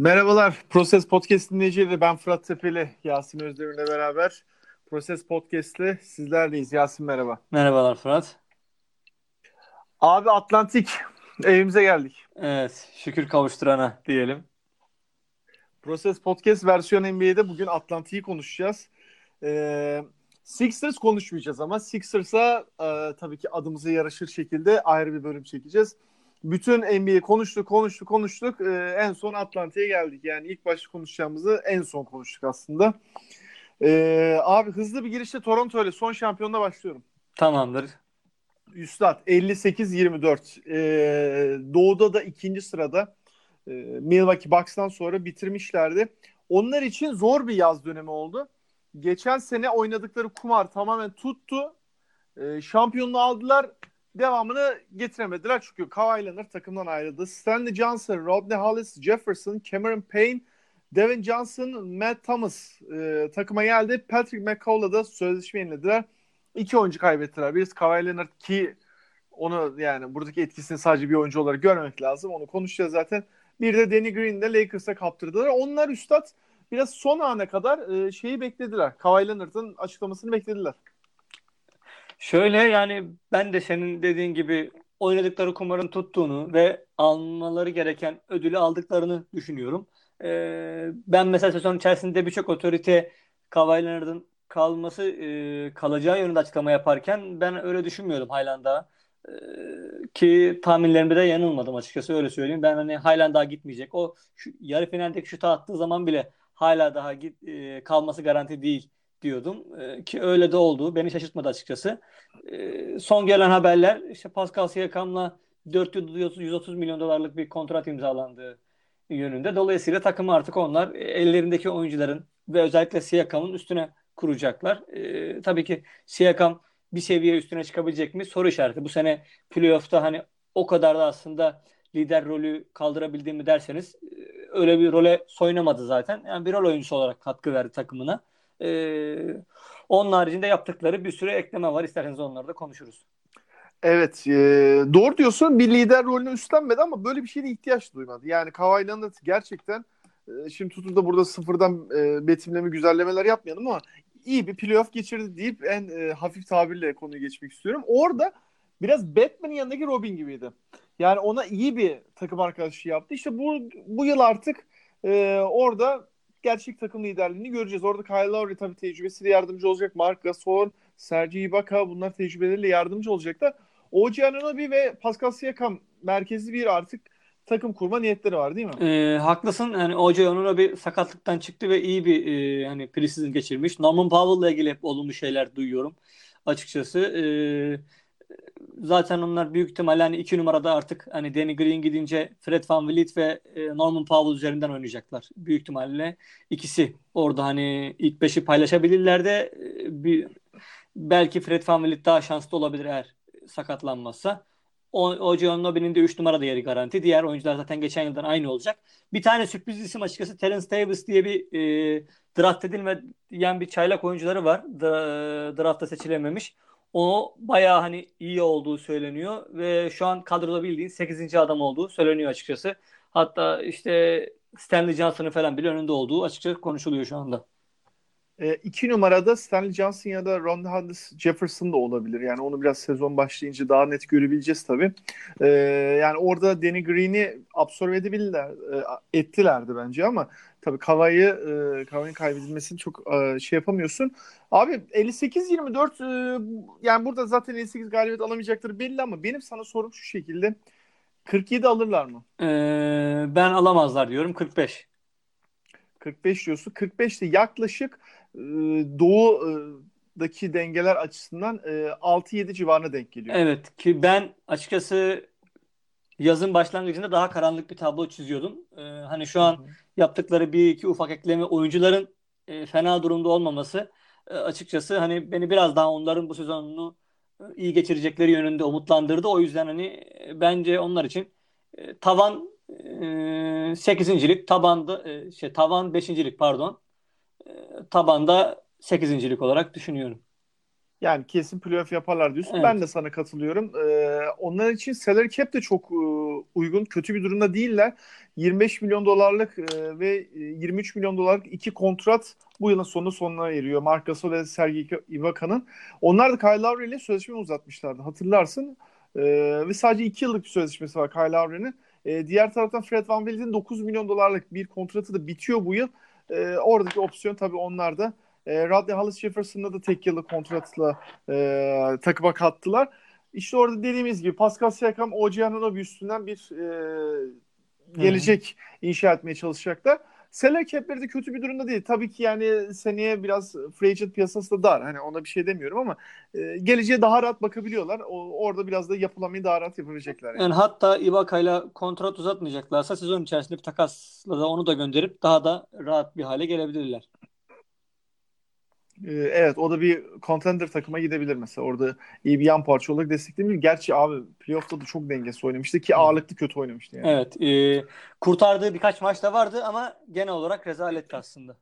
Merhabalar, Proses Podcast dinleyicileri. Ben Fırat Tepeli, Yasin Özdemir'le beraber Proses Podcast'le sizlerleyiz. Yasin merhaba. Merhabalar Fırat. Abi Atlantik, evimize geldik. Evet, şükür kavuşturana diyelim. Proses Podcast versiyon NBA'de bugün Atlantik'i konuşacağız. Sixers konuşmayacağız ama Sixers'a tabii ki adımıza yaraşır şekilde ayrı bir bölüm çekeceğiz. Bütün NBA'yi konuştuk. En son Atlantik'e geldik. Yani ilk başta konuşacağımızı en son konuştuk aslında. Abi hızlı bir girişle Toronto ile son şampiyonla başlıyorum. Tamamdır. Üstad 58-24. Doğu'da da ikinci sırada Milwaukee Bucks'tan sonra bitirmişlerdi. Onlar için zor bir yaz dönemi oldu. Geçen sene oynadıkları kumar tamamen tuttu. Şampiyonluğu aldılar. Devamını getiremediler çünkü Kawhi Leonard takımdan ayrıldı. Stanley Johnson, Rodney Hollis, Jefferson, Cameron Payne, Devin Johnson, Matt Thomas takıma geldi. Patrick McCall'la da sözleşme yenilediler. 2 oyuncu kaybettiler. Birisi Kawhi Leonard ki onu yani buradaki etkisini sadece bir oyuncu olarak görmemek lazım. Onu konuşacağız zaten. Bir de Danny Green de Lakers'a kaptırdılar. Onlar üstad biraz son ana kadar şeyi beklediler. Kawhi Leonard'ın açıklamasını beklediler. Şöyle yani ben de senin dediğin gibi oynadıkları kumarın tuttuğunu ve almaları gereken ödülü aldıklarını düşünüyorum. Ben mesela sezon içerisinde birçok otorite Kawhi Leonard'ın kalması kalacağı yönünde açıklama yaparken ben öyle düşünmüyordum Highland'a. Ki tahminlerimde de yanılmadım açıkçası öyle söyleyeyim. Ben hani Highland'a gitmeyecek. O şu, yarı finaldeki şuta attığı zaman bile hala daha kalması garanti değil diyordum ki öyle de oldu. Beni şaşırtmadı açıkçası. Son gelen haberler işte Pascal Siakam'la 430 milyon dolarlık bir kontrat imzalandığı yönünde. Dolayısıyla takımı artık onlar ellerindeki oyuncuların ve özellikle Siakam'ın üstüne kuracaklar. Tabii ki Siakam bir seviye üstüne çıkabilecek mi? Soru işareti. Bu sene playoff'ta hani o kadar da aslında lider rolü kaldırabildi mi derseniz öyle bir role soyunamadı zaten. Yani bir rol oyuncusu olarak katkı verdi takımına. Onun haricinde yaptıkları bir sürü ekleme var. İsterseniz onları da konuşuruz. Evet. Doğru diyorsun. Bir lider rolünü üstlenmedi ama böyle bir şeye de ihtiyaç duymadı. Yani Kawhi Leonard gerçekten şimdi tutup da burada sıfırdan betimleme güzellemeler yapmayalım ama iyi bir playoff geçirdi deyip en hafif tabirle konuya geçmek istiyorum. Orada biraz Batman'ın yanındaki Robin gibiydi. Yani ona iyi bir takım arkadaşı yaptı. İşte bu yıl artık orada gerçek takım liderliğini göreceğiz. Orada Kyle Lowry tabii tecrübesiyle yardımcı olacak. Marc Gasol, Serge Ibaka bunlar tecrübeleriyle yardımcı olacaklar. OG Anunoby ve Pascal Siakam merkezli bir artık takım kurma niyetleri var değil mi? Haklısın. Yani OG Anunoby sakatlıktan çıktı ve iyi bir hani pre-season geçirmiş. Norman Powell'la ilgili hep olumlu şeyler duyuyorum açıkçası. Zaten onlar büyük ihtimalle hani 2 numarada artık hani Danny Green gidince Fred Van Vliet ve Norman Powell üzerinden oynayacaklar. Büyük ihtimalle ikisi orada hani ilk 5'i paylaşabilirler de belki Fred Van Vliet daha şanslı olabilir eğer sakatlanmazsa. OG Anunoby'nin de 3 numarada yeri garanti. Diğer oyuncular zaten geçen yıldan aynı olacak. Bir tane sürpriz isim açıkçası Terence Davis diye bir draft edilmeyen bir çaylak oyuncuları var. Draftta seçilememiş. O bayağı hani iyi olduğu söyleniyor ve şu an kadroda bildiğin 8. adam olduğu söyleniyor açıkçası. Hatta işte Stanley Johnson'ın falan bile önünde olduğu açıkçası konuşuluyor şu anda. 2 numarada Stanley Johnson ya da Ron Hollis Jefferson da olabilir. Yani onu biraz sezon başlayınca daha net görebileceğiz tabii. Yani orada Danny Green'i absorbe ettilerdi bence ama tabii Kawhi'nin kaybedilmesini çok şey yapamıyorsun. Abi 58-24 yani burada zaten 58 galibiyet alamayacakları belli ama benim sana sorum şu şekilde 47 alırlar mı? Ben alamazlar diyorum 45. 45 diyorsun. 45'te yaklaşık Doğu'daki dengeler açısından 6-7 civarına denk geliyor. Evet ki ben açıkçası yazın başlangıcında daha karanlık bir tablo çiziyordum. Hani şu an yaptıkları bir iki ufak ekleme oyuncuların fena durumda olmaması açıkçası hani beni biraz daha onların bu sezonunu iyi geçirecekleri yönünde umutlandırdı. O yüzden hani bence onlar için tavan 8.lik tabanda tavan 5.lik pardon tabanda 8.lik olarak düşünüyorum. Yani kesin playoff yaparlar diyorsun. Evet. Ben de sana katılıyorum. Onlar için salary cap de çok uygun. Kötü bir durumda değiller. $25 milyon ve $23 milyon iki kontrat bu yılın sonuna eriyor. Marc Gasol ve Sergey Ivaka'nın. Onlar da Kyle Lowry ile sözleşmeyi uzatmışlardı. Hatırlarsın. Ve sadece 2 yıllık bir sözleşmesi var Kyle Lowry'nin. Diğer taraftan Fred Van Vliet'in $9 milyon bir kontratı da bitiyor bu yıl. Oradaki opsiyon tabii onlar da. Rodney Hollis Jefferson'la da tek yıllık kontratla takıma kattılar. İşte orada dediğimiz gibi Pascal Siakam, OG Anunoby üstünden bir gelecek inşa etmeye çalışacaklar. Salary cap'leri de kötü bir durumda değil. Tabii ki yani seneye biraz free agent piyasası da dar. Hani ona bir şey demiyorum ama geleceğe daha rahat bakabiliyorlar. Orada biraz da yapılamayı daha rahat yapabilecekler. Yani hatta Ibaka'yla kontrat uzatmayacaklarsa sezon içerisinde bir takasla da onu da gönderip daha da rahat bir hale gelebilirler. Evet, o da bir contender takıma gidebilir mesela. Orada iyi bir yan parça olarak destekleyebilir. Gerçi abi playoff'ta da çok dengesiz oynamıştı ki ağırlıklı kötü oynamıştı yani. Evet. Kurtardığı birkaç maç da vardı ama genel olarak rezaletti aslında.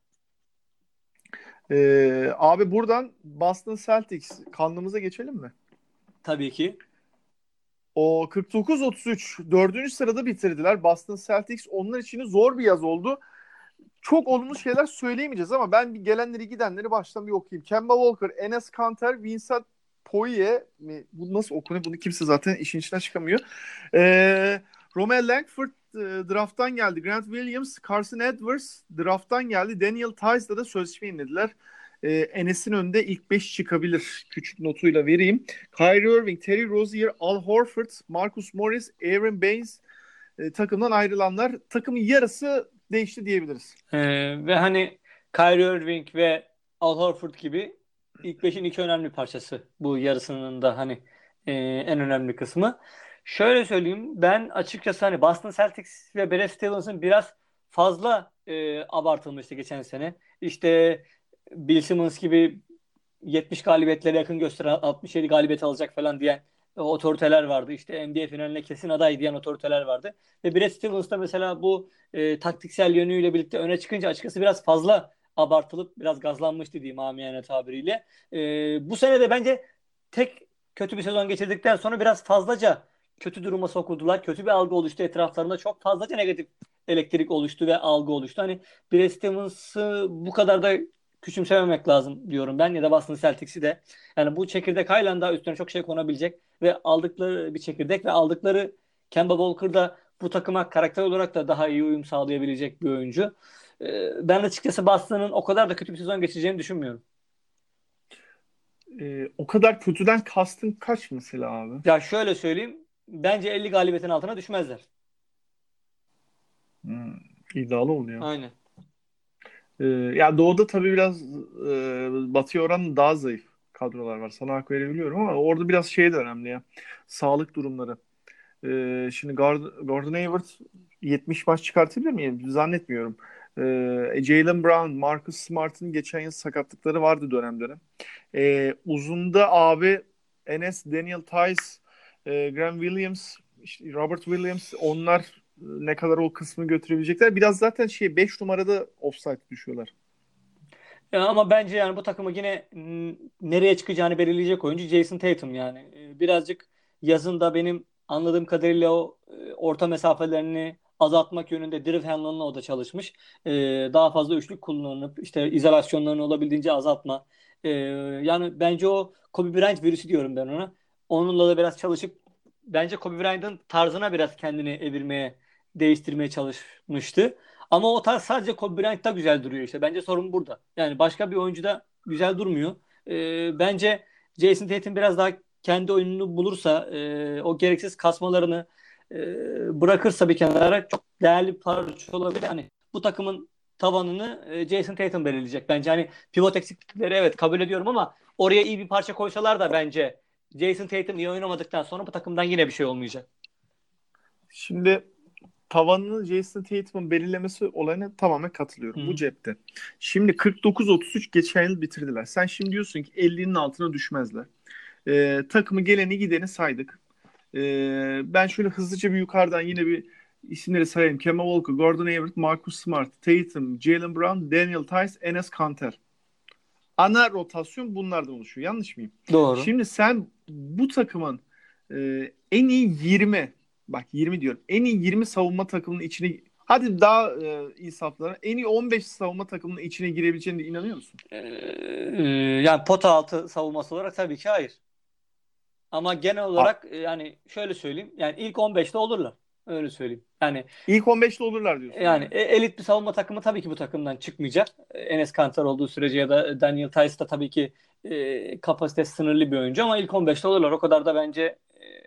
Abi buradan Boston Celtics kanlımıza geçelim mi? Tabii ki. O 49-33 4. sırada bitirdiler. Boston Celtics onlar için zor bir yaz oldu. Çok olumlu şeyler söyleyemeyeceğiz ama ben bir gelenleri gidenleri baştan bir okuyayım. Kemba Walker, Enes Kanter, Vincent Poirier mi? Bu nasıl okunuyor? Bunu kimse zaten işin içinden çıkamıyor. Romeo Langford draft'tan geldi. Grant Williams, Carson Edwards draft'tan geldi. Daniel Theis'la da sözleşme inlediler. Enes'in önünde ilk 5 çıkabilir. Küçük notuyla vereyim. Kyrie Irving, Terry Rozier, Al Horford, Marcus Morris, Aaron Baines takımdan ayrılanlar. Takımın yarısı değişti diyebiliriz. Ve hani Kyrie Irving ve Al Horford gibi ilk 5'in iki önemli parçası. Bu yarısının da hani en önemli kısmı. Şöyle söyleyeyim, ben açıkçası hani Boston Celtics ve Brad Stevens'ın biraz fazla abartılmıştı geçen sene. İşte Bill Simmons gibi 70 galibiyetlere yakın gösteren 67 galibiyet alacak falan diyen otoriteler vardı. İşte NBA finaline kesin aday diyen otoriteler vardı. Ve Brad Stevens da mesela bu taktiksel yönüyle birlikte öne çıkınca açıkçası biraz fazla abartılıp biraz gazlanmıştı diyeyim amiyane tabiriyle. Bu sene de bence tek kötü bir sezon geçirdikten sonra biraz fazlaca kötü duruma sokuldular. Kötü bir algı oluştu etraflarında. Çok fazlaca negatif elektrik oluştu ve algı oluştu. Hani Brad Stevens'ı bu kadar da küçümsememek lazım diyorum ben, ya da Boston Celtics'i de. Yani bu çekirdek halen daha üstüne çok şey konabilecek ve aldıkları bir çekirdek ve aldıkları Kemba Walker da bu takıma karakter olarak da daha iyi uyum sağlayabilecek bir oyuncu. Ben açıkçası Boston'ın o kadar da kötü bir sezon geçireceğini düşünmüyorum. O kadar kötüden kastın kaç mesela abi? Ya şöyle söyleyeyim. Bence 50 galibiyetin altına düşmezler. İddialı oluyor. Aynen. Ya doğuda tabii biraz batıya oranın daha zayıf kadrolar var. Sana hak verebiliyorum ama orada biraz şey de önemli ya. Sağlık durumları. Şimdi Gordon Hayward 70 maç çıkartabilir miyim? Zannetmiyorum. Jaylen Brown, Marcus Smart'ın geçen yıl sakatlıkları vardı dönem dönem. Uzunda abi Enes, Daniel Theis, Grant Williams, işte Robert Williams, onlar ne kadar o kısmı götürebilecekler. Biraz zaten 5 numarada offside düşüyorlar. Ama bence yani bu takımı yine nereye çıkacağını belirleyecek oyuncu Jayson Tatum yani. Birazcık yazında benim anladığım kadarıyla o orta mesafelerini azaltmak yönünde Drive Hanlon'la o da çalışmış. Daha fazla üçlük kullanıp işte izolasyonlarını olabildiğince azaltma. Yani bence o Kobe Bryant virüsü diyorum ben ona. Onunla da biraz çalışıp bence Kobe Bryant'ın tarzına biraz kendini değiştirmeye çalışmıştı. Ama o tarz sadece Kobe Bryant'ta güzel duruyor işte. Bence sorun burada. Yani başka bir oyuncuda güzel durmuyor. Bence Jason Tatum biraz daha kendi oyununu bulursa, o gereksiz kasmalarını bırakırsa bir kenara çok değerli bir parça olabilir. Yani bu takımın tavanını Jason Tatum belirleyecek. Bence hani pivot eksiklikleri evet kabul ediyorum ama oraya iyi bir parça koysalar da bence Jason Tatum iyi oynamadıktan sonra bu takımdan yine bir şey olmayacak. Şimdi tavanını Jason Tatum'un belirlemesi olayına tamamen katılıyorum. Bu cepte. Şimdi 49-33 geçen yıl bitirdiler. Sen şimdi diyorsun ki 50'nin altına düşmezler. Takımı geleni gideni saydık. Ben şöyle hızlıca bir yukarıdan yine bir isimleri sayayım. Kemba Walker, Gordon Hayward, Marcus Smart, Tatum, Jaylen Brown, Daniel Theis, Enes Kanter. ana rotasyon bunlardan oluşuyor. Yanlış mıyım? Doğru. Şimdi sen bu takımın en iyi 20, bak 20 diyorum, en iyi 20 savunma takımının içine, hadi daha insaflara, en iyi 15 savunma takımının içine girebileceğine inanıyor musun? Yani pota altı savunması olarak tabii ki hayır. Ama genel olarak yani şöyle söyleyeyim. Yani ilk 15'te olurlar. Öyle söyleyeyim. Yani ilk 15'te olurlar diyorsun. Yani elit bir savunma takımı tabii ki bu takımdan çıkmayacak. Enes Kanter olduğu sürece ya da Daniel Theis de tabii ki kapasite sınırlı bir oyuncu ama ilk 15'te olurlar. O kadar da bence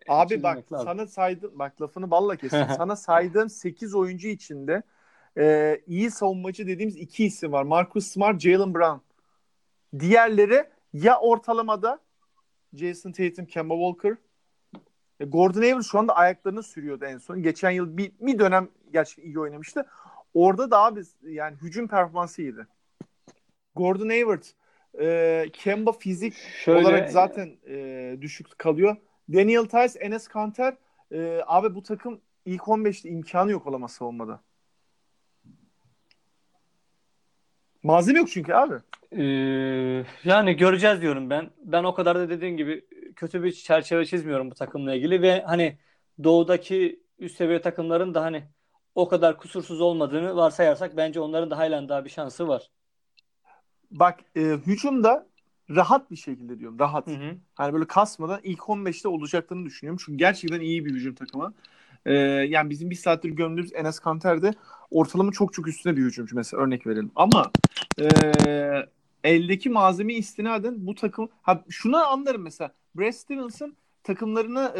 abi bak lazım. Sana saydığım, bak lafını balla kesin. Sana saydığım 8 oyuncu içinde iyi savunmacı dediğimiz 2 isim var. Marcus Smart, Jaylen Brown. Diğerleri ya ortalamada Jayson Tatum, Kemba Walker. Gordon Hayward şu anda ayaklarını sürüyordu en son. Geçen yıl bir dönem gerçekten iyi oynamıştı. Orada da abi yani hücum performansı iyiydi. Gordon Hayward, Kemba fizik şöyle olarak zaten düşük kalıyor. Daniel Theis, Enes Kanter. Abi bu takım ilk 15'te imkanı yok olamaz savunmada. Malzeme yok çünkü abi. Yani göreceğiz diyorum ben. Ben o kadar da dediğin gibi kötü bir çerçeve çizmiyorum bu takımla ilgili ve hani doğudaki üst seviye takımların da hani o kadar kusursuz olmadığını varsayarsak bence onların da halen daha bir şansı var. Bak hücumda rahat bir şekilde diyorum. Rahat. Hı hı. Hani böyle kasmadan ilk 15'te olacaklarını düşünüyorum. Çünkü gerçekten iyi bir hücum takımı. Yani bizim bir saattir gömdüğümüz Enes Kanter de ortalama çok çok üstüne bir hücumcu mesela, örnek verelim. Ama eldeki malzeme istinaden bu takım, ha şunu anlarım mesela, Brad Stevens'ın takımlarını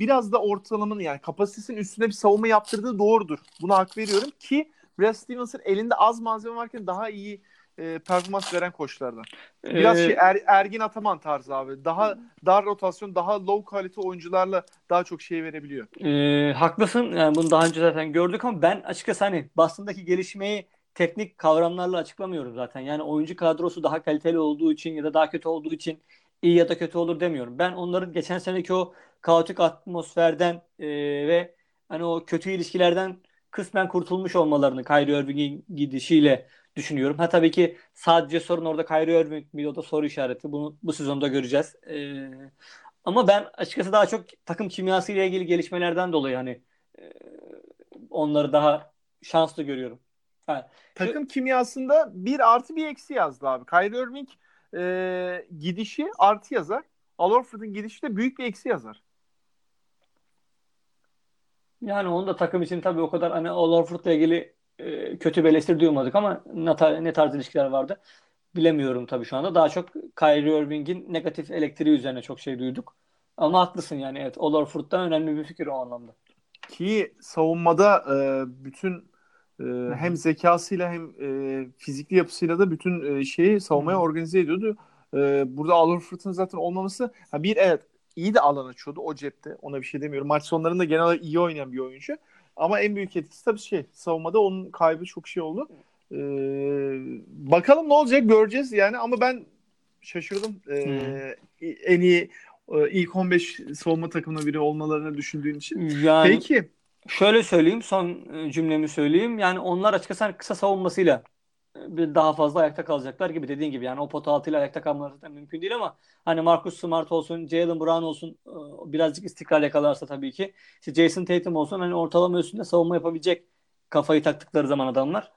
biraz da ortalamanın yani kapasitesinin üstüne bir savunma yaptırdığı doğrudur. Buna hak veriyorum ki Brad Stevens'ın elinde az malzeme varken daha iyi performans veren koçlardan. Biraz Ergin Ataman tarzı abi. Daha dar rotasyon, daha low kalite oyuncularla daha çok şey verebiliyor. Haklısın. Yani bunu daha önce zaten gördük ama ben açıkçası hani Boston'daki gelişmeyi teknik kavramlarla açıklamıyorum zaten. Yani oyuncu kadrosu daha kaliteli olduğu için ya da daha kötü olduğu için iyi ya da kötü olur demiyorum. Ben onların geçen seneki o kaotik atmosferden ve hani o kötü ilişkilerden kısmen kurtulmuş olmalarını Kyrie Irving'in gidişiyle düşünüyorum. Ha tabii ki sadece sorun orada Kyrie Irving miydi, o da soru işareti. Bunu bu sezonda göreceğiz. Ama ben açıkçası daha çok takım kimyası ile ilgili gelişmelerden dolayı hani onları daha şanslı görüyorum. Ha, takım kimyasında bir artı bir eksi yazdı abi. Kyrie Irving gidişi artı yazar. Al Horford'un gidişi de büyük bir eksi yazar. Yani onu da takım için tabii o kadar hani Al Horford'la ilgili kötü bir eleştiri duymadık ama ne tarz ilişkiler vardı bilemiyorum tabii şu anda. Daha çok Kyrie Irving'in negatif elektriği üzerine çok şey duyduk. Ama haklısın yani evet. Al Horford'dan önemli bir fikir o anlamda. Ki savunmada bütün hem zekasıyla hem fizikli yapısıyla da bütün şeyi savunmaya organize ediyordu. Burada Al Horford'un zaten olmaması iyi de alan açıyordu o cepte. Ona bir şey demiyorum. Maç sonlarında genel olarak iyi oynayan bir oyuncu. Ama en büyük etkisi tabii savunmada onun kaybı çok şey oldu. Bakalım ne olacak göreceğiz yani ama ben şaşırdım. En iyi ilk 15 savunma takımına biri olmalarını düşündüğün için. Yani, peki. Şöyle söyleyeyim, son cümlemi söyleyeyim. Yani onlar açıkçası hani kısa savunmasıyla daha fazla ayakta kalacaklar gibi, dediğin gibi yani o pota altıyla ayakta kalmaları zaten mümkün değil ama hani Marcus Smart olsun, Jaylen Brown olsun birazcık istikrar yakalarsa tabii ki işte Jayson Tatum olsun hani ortalama üstünde savunma yapabilecek kafayı taktıkları zaman adamlar.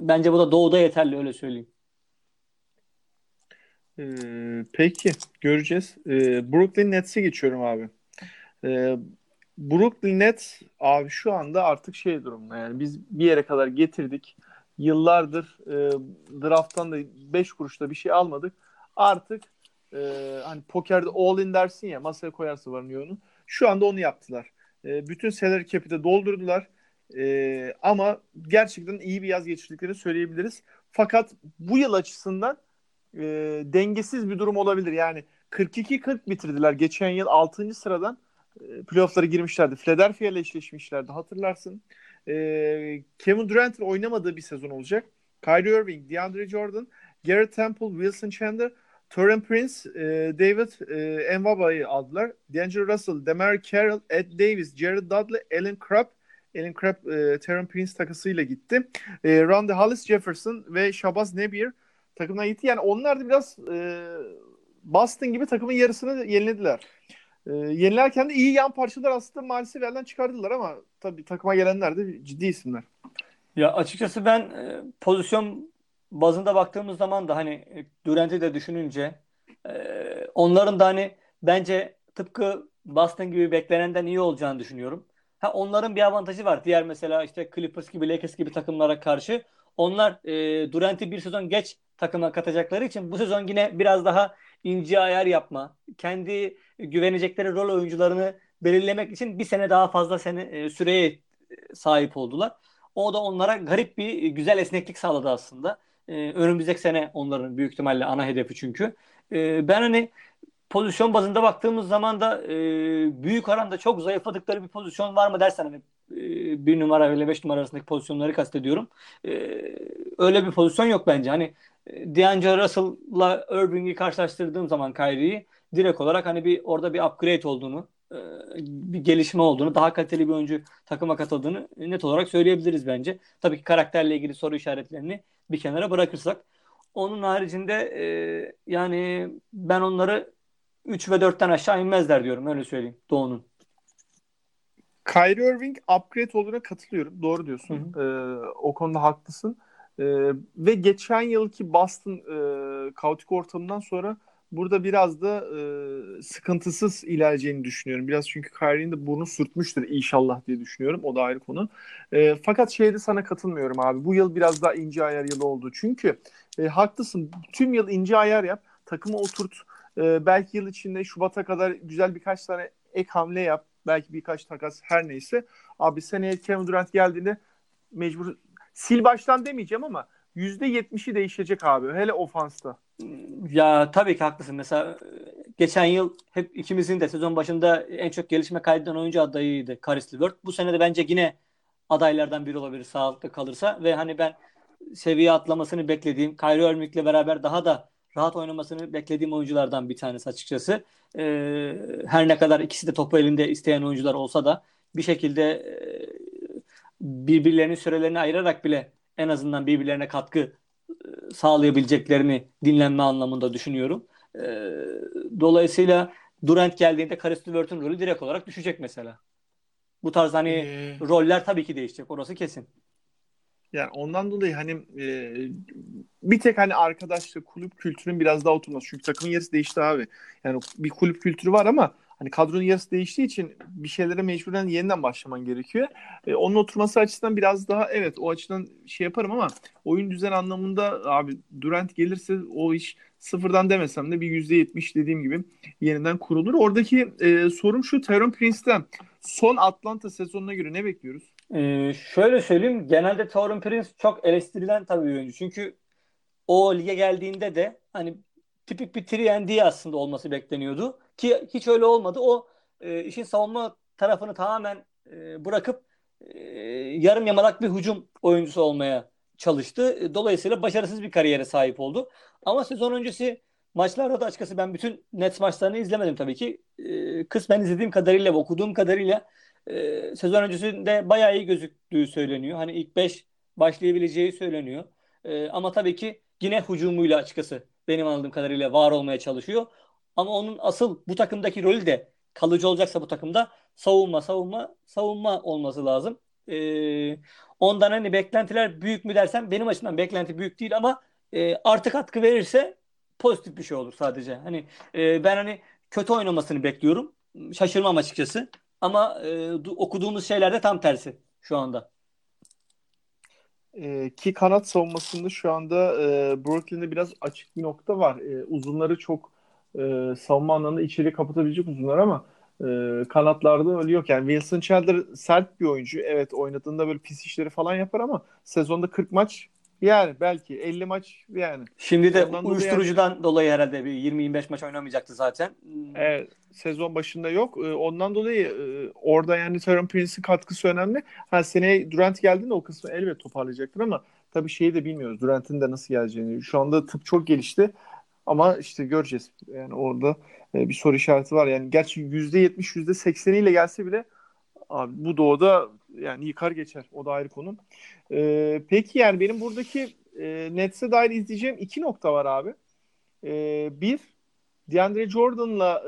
Bence bu da doğuda yeterli, öyle söyleyeyim. Peki göreceğiz. Brooklyn Nets'e geçiyorum abi. Brooklyn Nets abi şu anda artık şey durumda yani biz bir yere kadar getirdik. Yıllardır drafttan da 5 kuruşta bir şey almadık. Artık hani pokerde all in dersin ya, masaya koyarsın varını yoğunu. Şu anda onu yaptılar. Bütün salary cap'i de doldurdular. Ama gerçekten iyi bir yaz geçirdiklerini söyleyebiliriz. Fakat bu yıl açısından dengesiz bir durum olabilir. Yani 42-40 bitirdiler. Geçen yıl 6. sıradan playoff'lara girmişlerdi. Philadelphia ile eşleşmişlerdi, hatırlarsın. Kevin Durant'ın oynamadığı bir sezon olacak. Kyrie Irving, DeAndre Jordan, Garrett Temple, Wilson Chandler, Taurean Prince, David Nwaba'yı aldılar. D'Angelo Russell, Demar Carroll, Ed Davis, Jared Dudley, Allen Crabb Taurean Prince takasıyla gitti. Rodney Hollis, Jefferson ve Shabazz Napier Takımdan gitti. Yani onlar da biraz Boston gibi takımın yarısını yenilediler. Yenilerken de iyi yan parçalar aslında maalesef elden çıkardılar ama tabii takıma gelenler de ciddi isimler. Ya açıkçası ben pozisyon bazında baktığımız zaman da hani Durant'i de düşününce onların da hani bence tıpkı Boston gibi beklenenden iyi olacağını düşünüyorum. Ha, onların bir avantajı var. Diğer mesela işte Clippers gibi, Lakers gibi takımlara karşı onlar Durant'i bir sezon geç takıma katacakları için bu sezon yine biraz daha ince ayar yapma, kendi güvenecekleri rol oyuncularını belirlemek için bir sene daha fazla süreye sahip oldular. O da onlara garip bir güzel esneklik sağladı aslında. Önümüzdeki sene onların büyük ihtimalle ana hedefi çünkü. Ben hani pozisyon bazında baktığımız zaman da büyük oranda çok zayıfladıkları bir pozisyon var mı dersen hani 1 numara ile 5 numara arasındaki pozisyonları kastediyorum. Öyle bir pozisyon yok bence. Hani D'Angelo Russell'la Irving'i karşılaştırdığım zaman Kyrie'yi direkt olarak hani bir orada bir upgrade olduğunu, bir gelişme olduğunu, daha kaliteli bir oyuncu takıma katıldığını net olarak söyleyebiliriz bence. Tabii ki karakterle ilgili soru işaretlerini bir kenara bırakırsak. Onun haricinde yani ben onları 3 ve 4'ten aşağı inmezler diyorum. Öyle söyleyeyim Doğu'nun. Kyrie Irving upgrade olduğuna katılıyorum. Doğru diyorsun. O konuda haklısın. Ve geçen yılki Boston kaotik ortamından sonra burada biraz da sıkıntısız ilerleyeceğini düşünüyorum. Biraz çünkü Kyrie'nin de burnu sürtmüştür inşallah diye düşünüyorum. O da ayrı konu. Fakat şeyde sana katılmıyorum abi. Bu yıl biraz daha ince ayar yılı oldu. Çünkü haklısın. Tüm yıl ince ayar yap. Takımı oturt. Belki yıl içinde Şubat'a kadar güzel birkaç tane ek hamle yap. Belki birkaç takas her neyse. Abi seneye Kevin Durant geldiğinde mecbur sil baştan demeyeceğim ama %70'i değişecek abi. Hele ofansta. Ya tabii ki haklısın. Mesela geçen yıl hep ikimizin de sezon başında en çok gelişme kaydeden oyuncu adayıydı Caris LeVert. Bu sene de bence yine adaylardan biri olabilir sağlıklı kalırsa ve hani ben seviye atlamasını beklediğim Kyrie Irving'le beraber daha da rahat oynamasını beklediğim oyunculardan bir tanesi açıkçası. Her ne kadar ikisi de topu elinde isteyen oyuncular olsa da bir şekilde birbirlerinin sürelerini ayırarak bile en azından birbirlerine katkı sağlayabileceklerini dinlenme anlamında düşünüyorum. Dolayısıyla Durant geldiğinde Caris LeVert'ün rolü direkt olarak düşecek mesela. Bu tarz hani roller tabii ki değişecek. Orası kesin. Yani ondan dolayı hani bir tek hani arkadaşlık kulüp kültürünün biraz daha oturması. Çünkü takımın yarısı değişti abi. Yani bir kulüp kültürü var ama hani kadronun yarısı değiştiği için bir şeylere mecburen yeniden başlaman gerekiyor. Onun oturması açısından biraz daha evet o açıdan şey yaparım ama oyun düzen anlamında abi Durant gelirse o iş sıfırdan demesem de bir %70 dediğim gibi yeniden kurulur. Oradaki sorum şu Taurean Prince'ten son Atlanta sezonuna göre ne bekliyoruz? Şöyle söyleyeyim. Genelde Taurean Prince çok eleştirilen tabii bir oyuncu. Çünkü o lige geldiğinde de hani tipik bir 3&D aslında olması bekleniyordu. Ki hiç öyle olmadı. O işin savunma tarafını tamamen bırakıp yarım yamalak bir hücum oyuncusu olmaya çalıştı. Dolayısıyla başarısız bir kariyere sahip oldu. Ama sezon öncesi maçlarda da açıkçası ben bütün Nets maçlarını izlemedim tabii ki. Kısmen izlediğim kadarıyla ve okuduğum kadarıyla sezon öncesinde bayağı iyi gözüktüğü söyleniyor. Hani ilk 5 başlayabileceği söyleniyor. Ama tabii ki yine hücumuyla açıkçası benim anladığım kadarıyla var olmaya çalışıyor. Ama onun asıl bu takımdaki rolü de kalıcı olacaksa bu takımda savunma olması lazım. Ondan hani beklentiler büyük mü dersen benim açımdan beklenti büyük değil ama artık katkı verirse pozitif bir şey olur sadece. Hani ben hani kötü oynamasını bekliyorum. Şaşırmam açıkçası. Ama okuduğumuz şeyler de tam tersi şu anda. Ki kanat savunmasında şu anda Brooklyn'de biraz açık bir nokta var. Uzunları çok savunma anlamında içeri kapatabilecek uzunlar ama kanatlarda öyle yok. Yani Wilson Chandler sert bir oyuncu. Evet oynadığında böyle pis işleri falan yapar ama sezonda 40 maç yani belki 50 maç yani. Şimdi de ondan uyuşturucudan dolayı herhalde bir 20-25 maç oynamayacaktı zaten. Evet. Sezon başında yok. Ondan dolayı orada yani Taurean Prince'in katkısı önemli. Ha, seneye Durant geldiğinde o kısmı elbet toparlayacaktır ama tabii şeyi de bilmiyoruz. Durant'in de nasıl geleceğini. Şu anda tıp çok gelişti. Ama işte göreceğiz. Yani orada bir soru işareti var. Yani gerçi %70, %80'iyle gelse bile abi, bu doğuda yani yıkar geçer. O da ayrı konu. Peki yani benim buradaki Nets'e dair izleyeceğim iki nokta var abi. Bir, DeAndre Jordan'la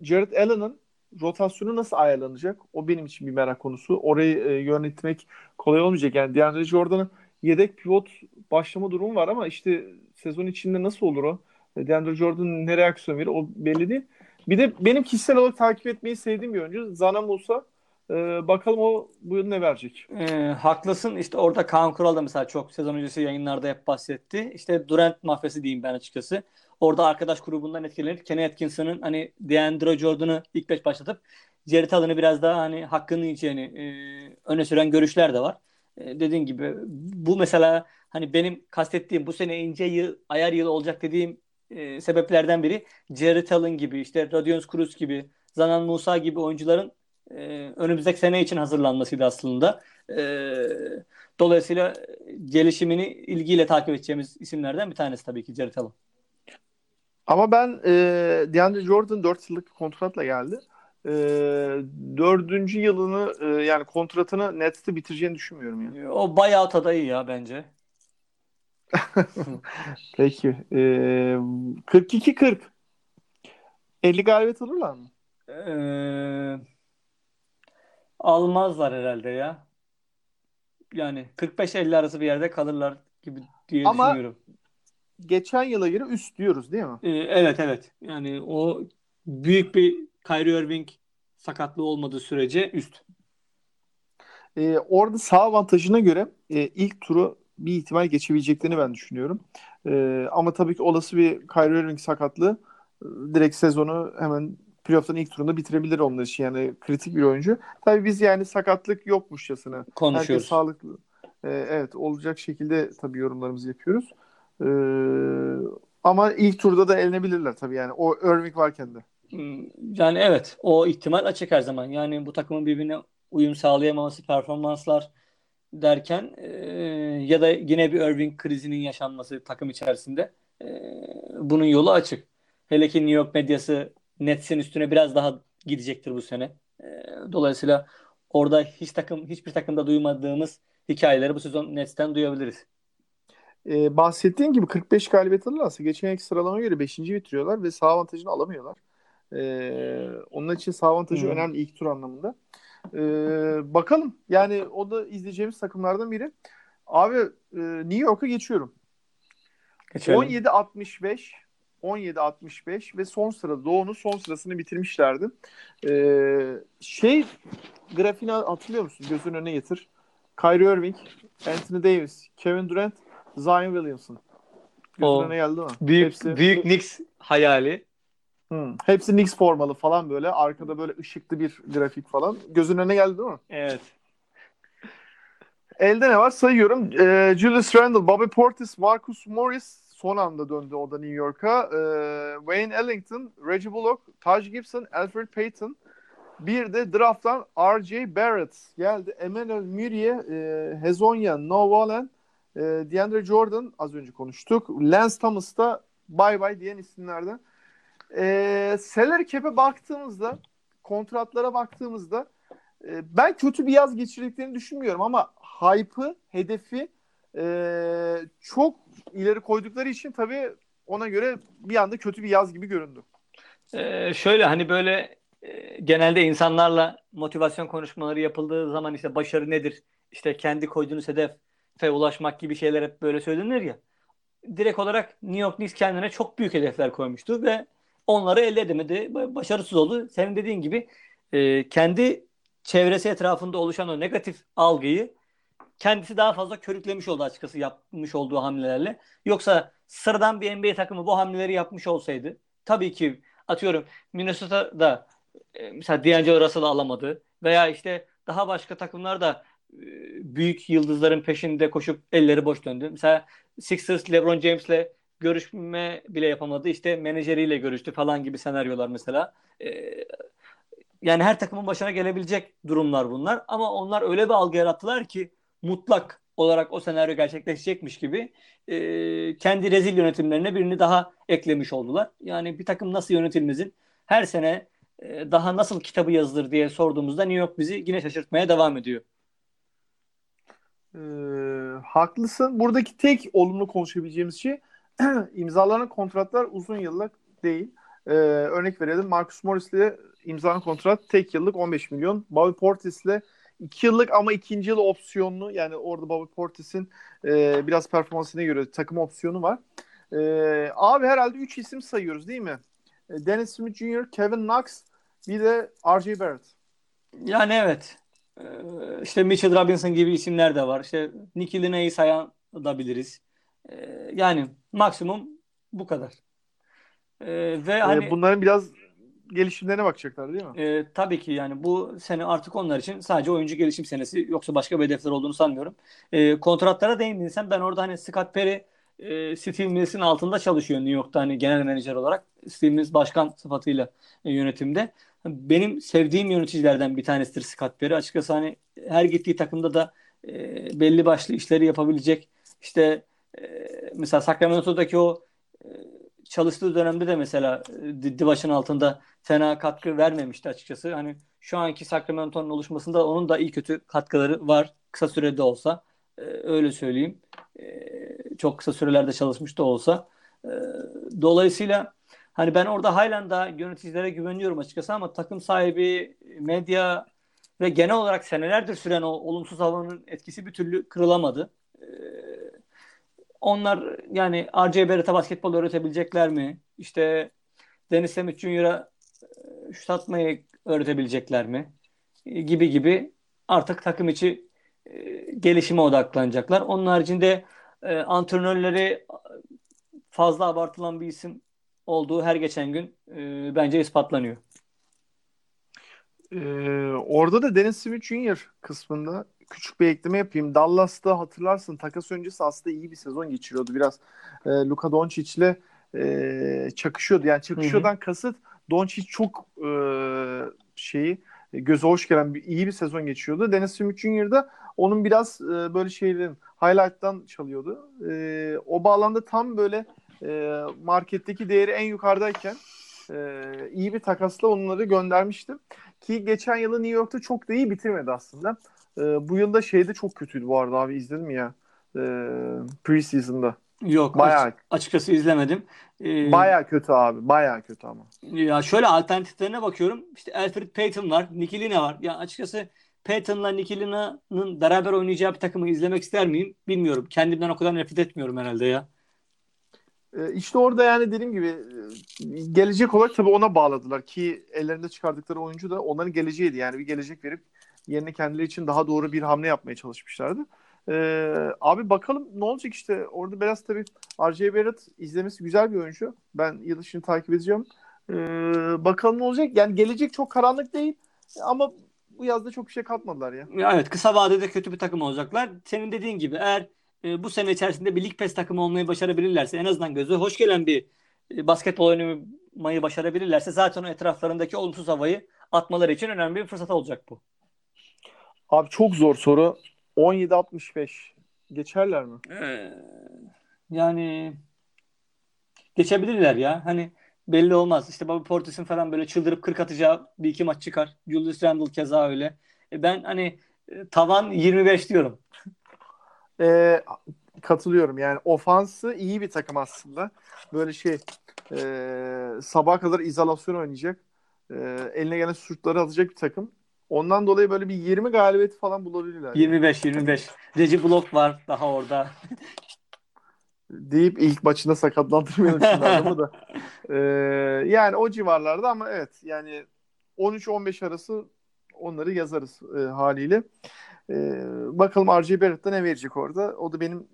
Jared Allen'ın rotasyonu nasıl ayarlanacak? O benim için bir merak konusu. Orayı yönetmek kolay olmayacak. Yani DeAndre Jordan'ın yedek pivot başlama durumu var ama işte sezon içinde nasıl olur o? DeAndre Jordan'ın ne reaksiyon verir? O belli değil. Bir de benim kişisel olarak takip etmeyi sevdiğim bir oyuncu Zana Musa. Bakalım o bu yıl ne verecek? Haklısın. İşte orada Kaan Kural da mesela çok sezon öncesi yayınlarda hep bahsetti. İşte Durant mafyası diyeyim ben açıkçası. Orada arkadaş grubundan etkilenip Kenny Atkinson'ın hani DeAndre Jordan'ı ilk beş başlatıp Jared Allen'ı biraz daha hani hakkını yiyeceğini öne süren görüşler de var. Dediğin gibi bu mesela hani benim kastettiğim bu sene ince yıl, ayar yılı olacak dediğim sebeplerden biri Jared Allen gibi, işte Rodion Kruz gibi, Zanan Musa gibi oyuncuların önümüzdeki sene için hazırlanmasıydı aslında. Dolayısıyla gelişimini ilgiyle takip edeceğimiz isimlerden bir tanesi tabii ki Jared Allen. Ama ben DeAndre Jordan 4 yıllık kontratla geldi. 4. yılını yani kontratını Nets'te bitireceğini düşünmüyorum yani. O bayağı tadayı ya bence. Peki. 42-40. 50 galibiyet alırlar mı? Almazlar herhalde ya. Yani 45-50 arası bir yerde kalırlar gibi diye ama düşünüyorum. Geçen yıla göre üst diyoruz değil mi? Evet. Yani o büyük bir Kyrie Irving sakatlığı olmadığı sürece üst. Orada sağ avantajına göre ilk turu bir ihtimal geçebileceklerini ben düşünüyorum. Ama tabii ki olası bir Kyrie Irving sakatlığı direkt sezonu hemen playoff'tan ilk turunda bitirebilir onlar için. Yani kritik bir oyuncu. Tabii biz yani sakatlık yokmuşçasına konuşuyoruz. Herkes sağlıklı. Evet, olacak şekilde tabii yorumlarımızı yapıyoruz. Ama ilk turda da elenebilirler tabii yani. O Irving varken de. Yani evet. O ihtimal açık her zaman. Yani bu takımın birbirine uyum sağlayamaması, performanslar derken ya da yine bir Irving krizinin yaşanması takım içerisinde bunun yolu açık. Hele ki New York medyası Nets'in üstüne biraz daha gidecektir bu sene. Dolayısıyla orada hiçbir takımda duymadığımız hikayeleri bu sezon Nets'ten duyabiliriz. Bahsettiğim gibi 45 galibiyet alırlarsa geçenki sıralama göre 5. bitiriyorlar ve sağ avantajını alamıyorlar. Onun için sağ avantajı önemli ilk tur anlamında. Bakalım. Yani o da izleyeceğimiz takımlardan biri. Abi New York'a geçiyorum. 17-65 ve son sırada Doğu'nun son sırasını bitirmişlerdi. Grafiğini hatırlıyor musun? Gözünün önüne getir. Kyrie Irving, Anthony Davis, Kevin Durant, Zion Williamson. Gözünün önüne geldi mi? Büyük Knicks hayali. Hepsi Knicks formalı falan böyle. Arkada böyle ışıklı bir grafik falan. Gözünün önüne geldi değil mi? Evet. Elde ne var sayıyorum. Julius Randle, Bobby Portis, Marcus Morris son anda döndü o da New York'a. Wayne Ellington, Reggie Bullock, Taj Gibson, Alfred Payton. Bir de draft'tan R.J. Barrett geldi. Emmanuel Mudiay, Hezonya, Noah Vonleh, DeAndre Jordan az önce konuştuk. Lance Thomas da bye bye diyen isimlerden. Salary cap'e baktığımızda, kontratlara baktığımızda ben kötü bir yaz geçirdiklerini düşünmüyorum ama hype'ı, hedefi çok ileri koydukları için tabii ona göre bir anda kötü bir yaz gibi göründü. Şöyle hani böyle genelde insanlarla motivasyon konuşmaları yapıldığı zaman işte başarı nedir? İşte kendi koyduğunuz hedefe ulaşmak gibi şeyler hep böyle söylenir ya. Direkt olarak New York Knicks kendine çok büyük hedefler koymuştu ve onları elde edemedi. Başarısız oldu. Senin dediğin gibi kendi çevresi etrafında oluşan o negatif algıyı kendisi daha fazla körüklemiş oldu açıkçası yapmış olduğu hamlelerle. Yoksa sıradan bir NBA takımı bu hamleleri yapmış olsaydı tabii ki atıyorum Minnesota'da mesela D'Angelo Russell'ı alamadı veya işte daha başka takımlar da büyük yıldızların peşinde koşup elleri boş döndü. Mesela Sixers LeBron James'le görüşme bile yapamadı. İşte menajeriyle görüştü falan gibi senaryolar mesela. Yani her takımın başına gelebilecek durumlar bunlar. Ama onlar öyle bir algı yarattılar ki mutlak olarak o senaryo gerçekleşecekmiş gibi kendi rezil yönetimlerine birini daha eklemiş oldular. Yani bir takım nasıl yönetilmizin her sene daha nasıl kitabı yazılır diye sorduğumuzda New York bizi yine şaşırtmaya devam ediyor. haklısın. Buradaki tek olumlu konuşabileceğimiz şey imzalanan kontratlar uzun yıllık değil. Örnek verelim, Marcus Morris'le imzalanan kontrat tek yıllık 15 milyon. Bobby Portis'le 2 yıllık ama ikinci yıl opsiyonlu. Yani orada Bobby Portis'in biraz performansına göre takım opsiyonu var. Abi herhalde 3 isim sayıyoruz değil mi? Dennis Smith Jr., Kevin Knox, bir de R.J. Barrett. Yani evet. İşte Mitchell Robinson gibi isimler de var. İşte Nicky Linney'i sayan da biliriz. Yani maksimum bu kadar. Ve hani bunların biraz gelişimlerine bakacaklar değil mi? Tabii ki yani bu sene artık onlar için sadece oyuncu gelişim senesi, yoksa başka bir hedefler olduğunu sanmıyorum. Kontratlara değindiysem ben orada hani Scott Perry Steve Mills'in altında çalışıyor New York'ta, hani genel menajer olarak. Steve Mills başkan sıfatıyla yönetimde. Benim sevdiğim yöneticilerden bir tanesidir Scott Perry. Açıkçası hani her gittiği takımda da belli başlı işleri yapabilecek. İşte mesela Sacramento'daki o çalıştığı dönemde de mesela Divaç'ın altında fena katkı vermemişti açıkçası. Hani şu anki Sacramento'nun oluşmasında onun da iyi kötü katkıları var. Kısa sürede olsa. Öyle söyleyeyim. Çok kısa sürelerde çalışmış da olsa. Dolayısıyla hani ben orada halen daha yöneticilere güveniyorum açıkçası, ama takım sahibi, medya ve genel olarak senelerdir süren o olumsuz havanın etkisi bir türlü kırılamadı. Onlar yani R.J. Barrett'a basketbol öğretebilecekler mi? İşte Dennis Smith Jr.'a şut atmayı öğretebilecekler mi? Gibi gibi artık takım içi gelişime odaklanacaklar. Onun haricinde antrenörleri fazla abartılan bir isim olduğu her geçen gün bence ispatlanıyor. Orada da Dennis Smith Jr. kısmında küçük bir ekleme yapayım. Dallas'ta hatırlarsın takas öncesi aslında iyi bir sezon geçiriyordu. Biraz Luka Doncic'le çakışıyordu. Yani çakışıyordan kasıt Doncic çok göze hoş gelen iyi bir sezon geçiriyordu. Dennis Smith Jr. da onun biraz böyle şeylerin highlight'tan çalıyordu. O bağlamda tam böyle marketteki değeri en yukarıdayken iyi bir takasla onları göndermiştim. Ki geçen yılı New York'ta çok da iyi bitirmedi aslında. Bu yılda şeyde çok kötüydü bu arada abi, izledin mi ya? Pre-season'da. Yok, bayağı, açıkçası izlemedim. Bayağı kötü abi. Bayağı kötü ama. Ya şöyle alternatiflerine bakıyorum. İşte Alfred Payton var. Nicky Line var. Ya açıkçası Payton'la Nicky Line'nin beraber oynayacağı bir takımı izlemek ister miyim? Bilmiyorum. Kendimden o kadar nefret etmiyorum herhalde ya. İşte orada yani dediğim gibi gelecek olarak tabii ona bağladılar ki ellerinde çıkardıkları oyuncu da onların geleceğiydi. Yani bir gelecek verip yerine kendileri için daha doğru bir hamle yapmaya çalışmışlardı. Abi bakalım ne olacak işte. Orada biraz tabii R.J. Barrett izlemesi güzel bir oyuncu. Ben yılışını takip edeceğim. Bakalım ne olacak. Yani gelecek çok karanlık değil ama bu yazda çok bir şey katmadılar ya. Evet, kısa vadede kötü bir takım olacaklar. Senin dediğin gibi eğer bu sene içerisinde bir lig pes takımı olmayı başarabilirlerse, en azından göze hoş gelen bir basketbol oynamayı başarabilirlerse zaten o etraflarındaki olumsuz havayı atmaları için önemli bir fırsat olacak bu. Abi çok zor soru. 17-65 geçerler mi? Yani geçebilirler ya. Hani belli olmaz. İşte Bobby Portis'in falan böyle çıldırıp 40 atacağı bir iki maç çıkar. Julius Randle keza öyle. Ben hani tavan 25 diyorum. Katılıyorum. Yani ofansı iyi bir takım aslında. Böyle sabaha kadar izolasyon oynayacak. Eline gelen şutları atacak bir takım. Ondan dolayı böyle bir 20 galibiyeti falan bulabilirler. 25. Reggie Block var daha orada. Deyip ilk maçında sakatlandırmayalım şimdi adamı da. Yani o civarlarda, ama evet yani 13-15 arası onları yazarız haliyle. Bakalım R.J. Barrett'ta ne verecek orada. O da benim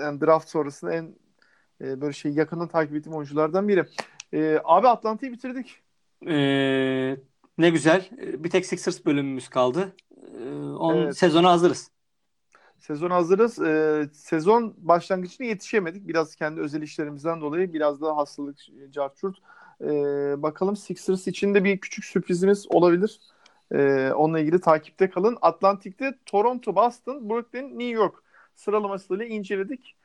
yani draft sonrasında en yakından takip ettiğim oyunculardan biri. Abi Atlanta'yı bitirdik. Ne güzel. Bir tek Sixers bölümümüz kaldı. Evet. Sezona hazırız. Sezon başlangıcına yetişemedik. Biraz kendi özel işlerimizden dolayı. Biraz daha hastalık, carçurt. Bakalım Sixers için de bir küçük sürprizimiz olabilir. Onunla ilgili takipte kalın. Atlantik'te Toronto, Boston, Brooklyn, New York sıralamasıyla inceledik.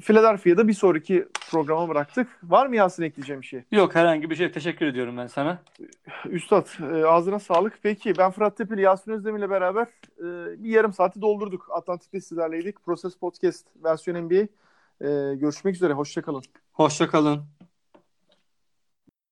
Philadelphia'da bir sonraki programa bıraktık. Var mı Yasin ekleyeceğim bir şey? Yok, herhangi bir şey. Teşekkür ediyorum ben sana. Üstad, ağzına sağlık. Peki, ben Fırat Tepeli, Yasin Özdemir'le beraber bir yarım saati doldurduk. Atlantik'te sizlerleydik. Proses Podcast versiyon NBA. Görüşmek üzere. Hoşça kalın. Hoşça kalın.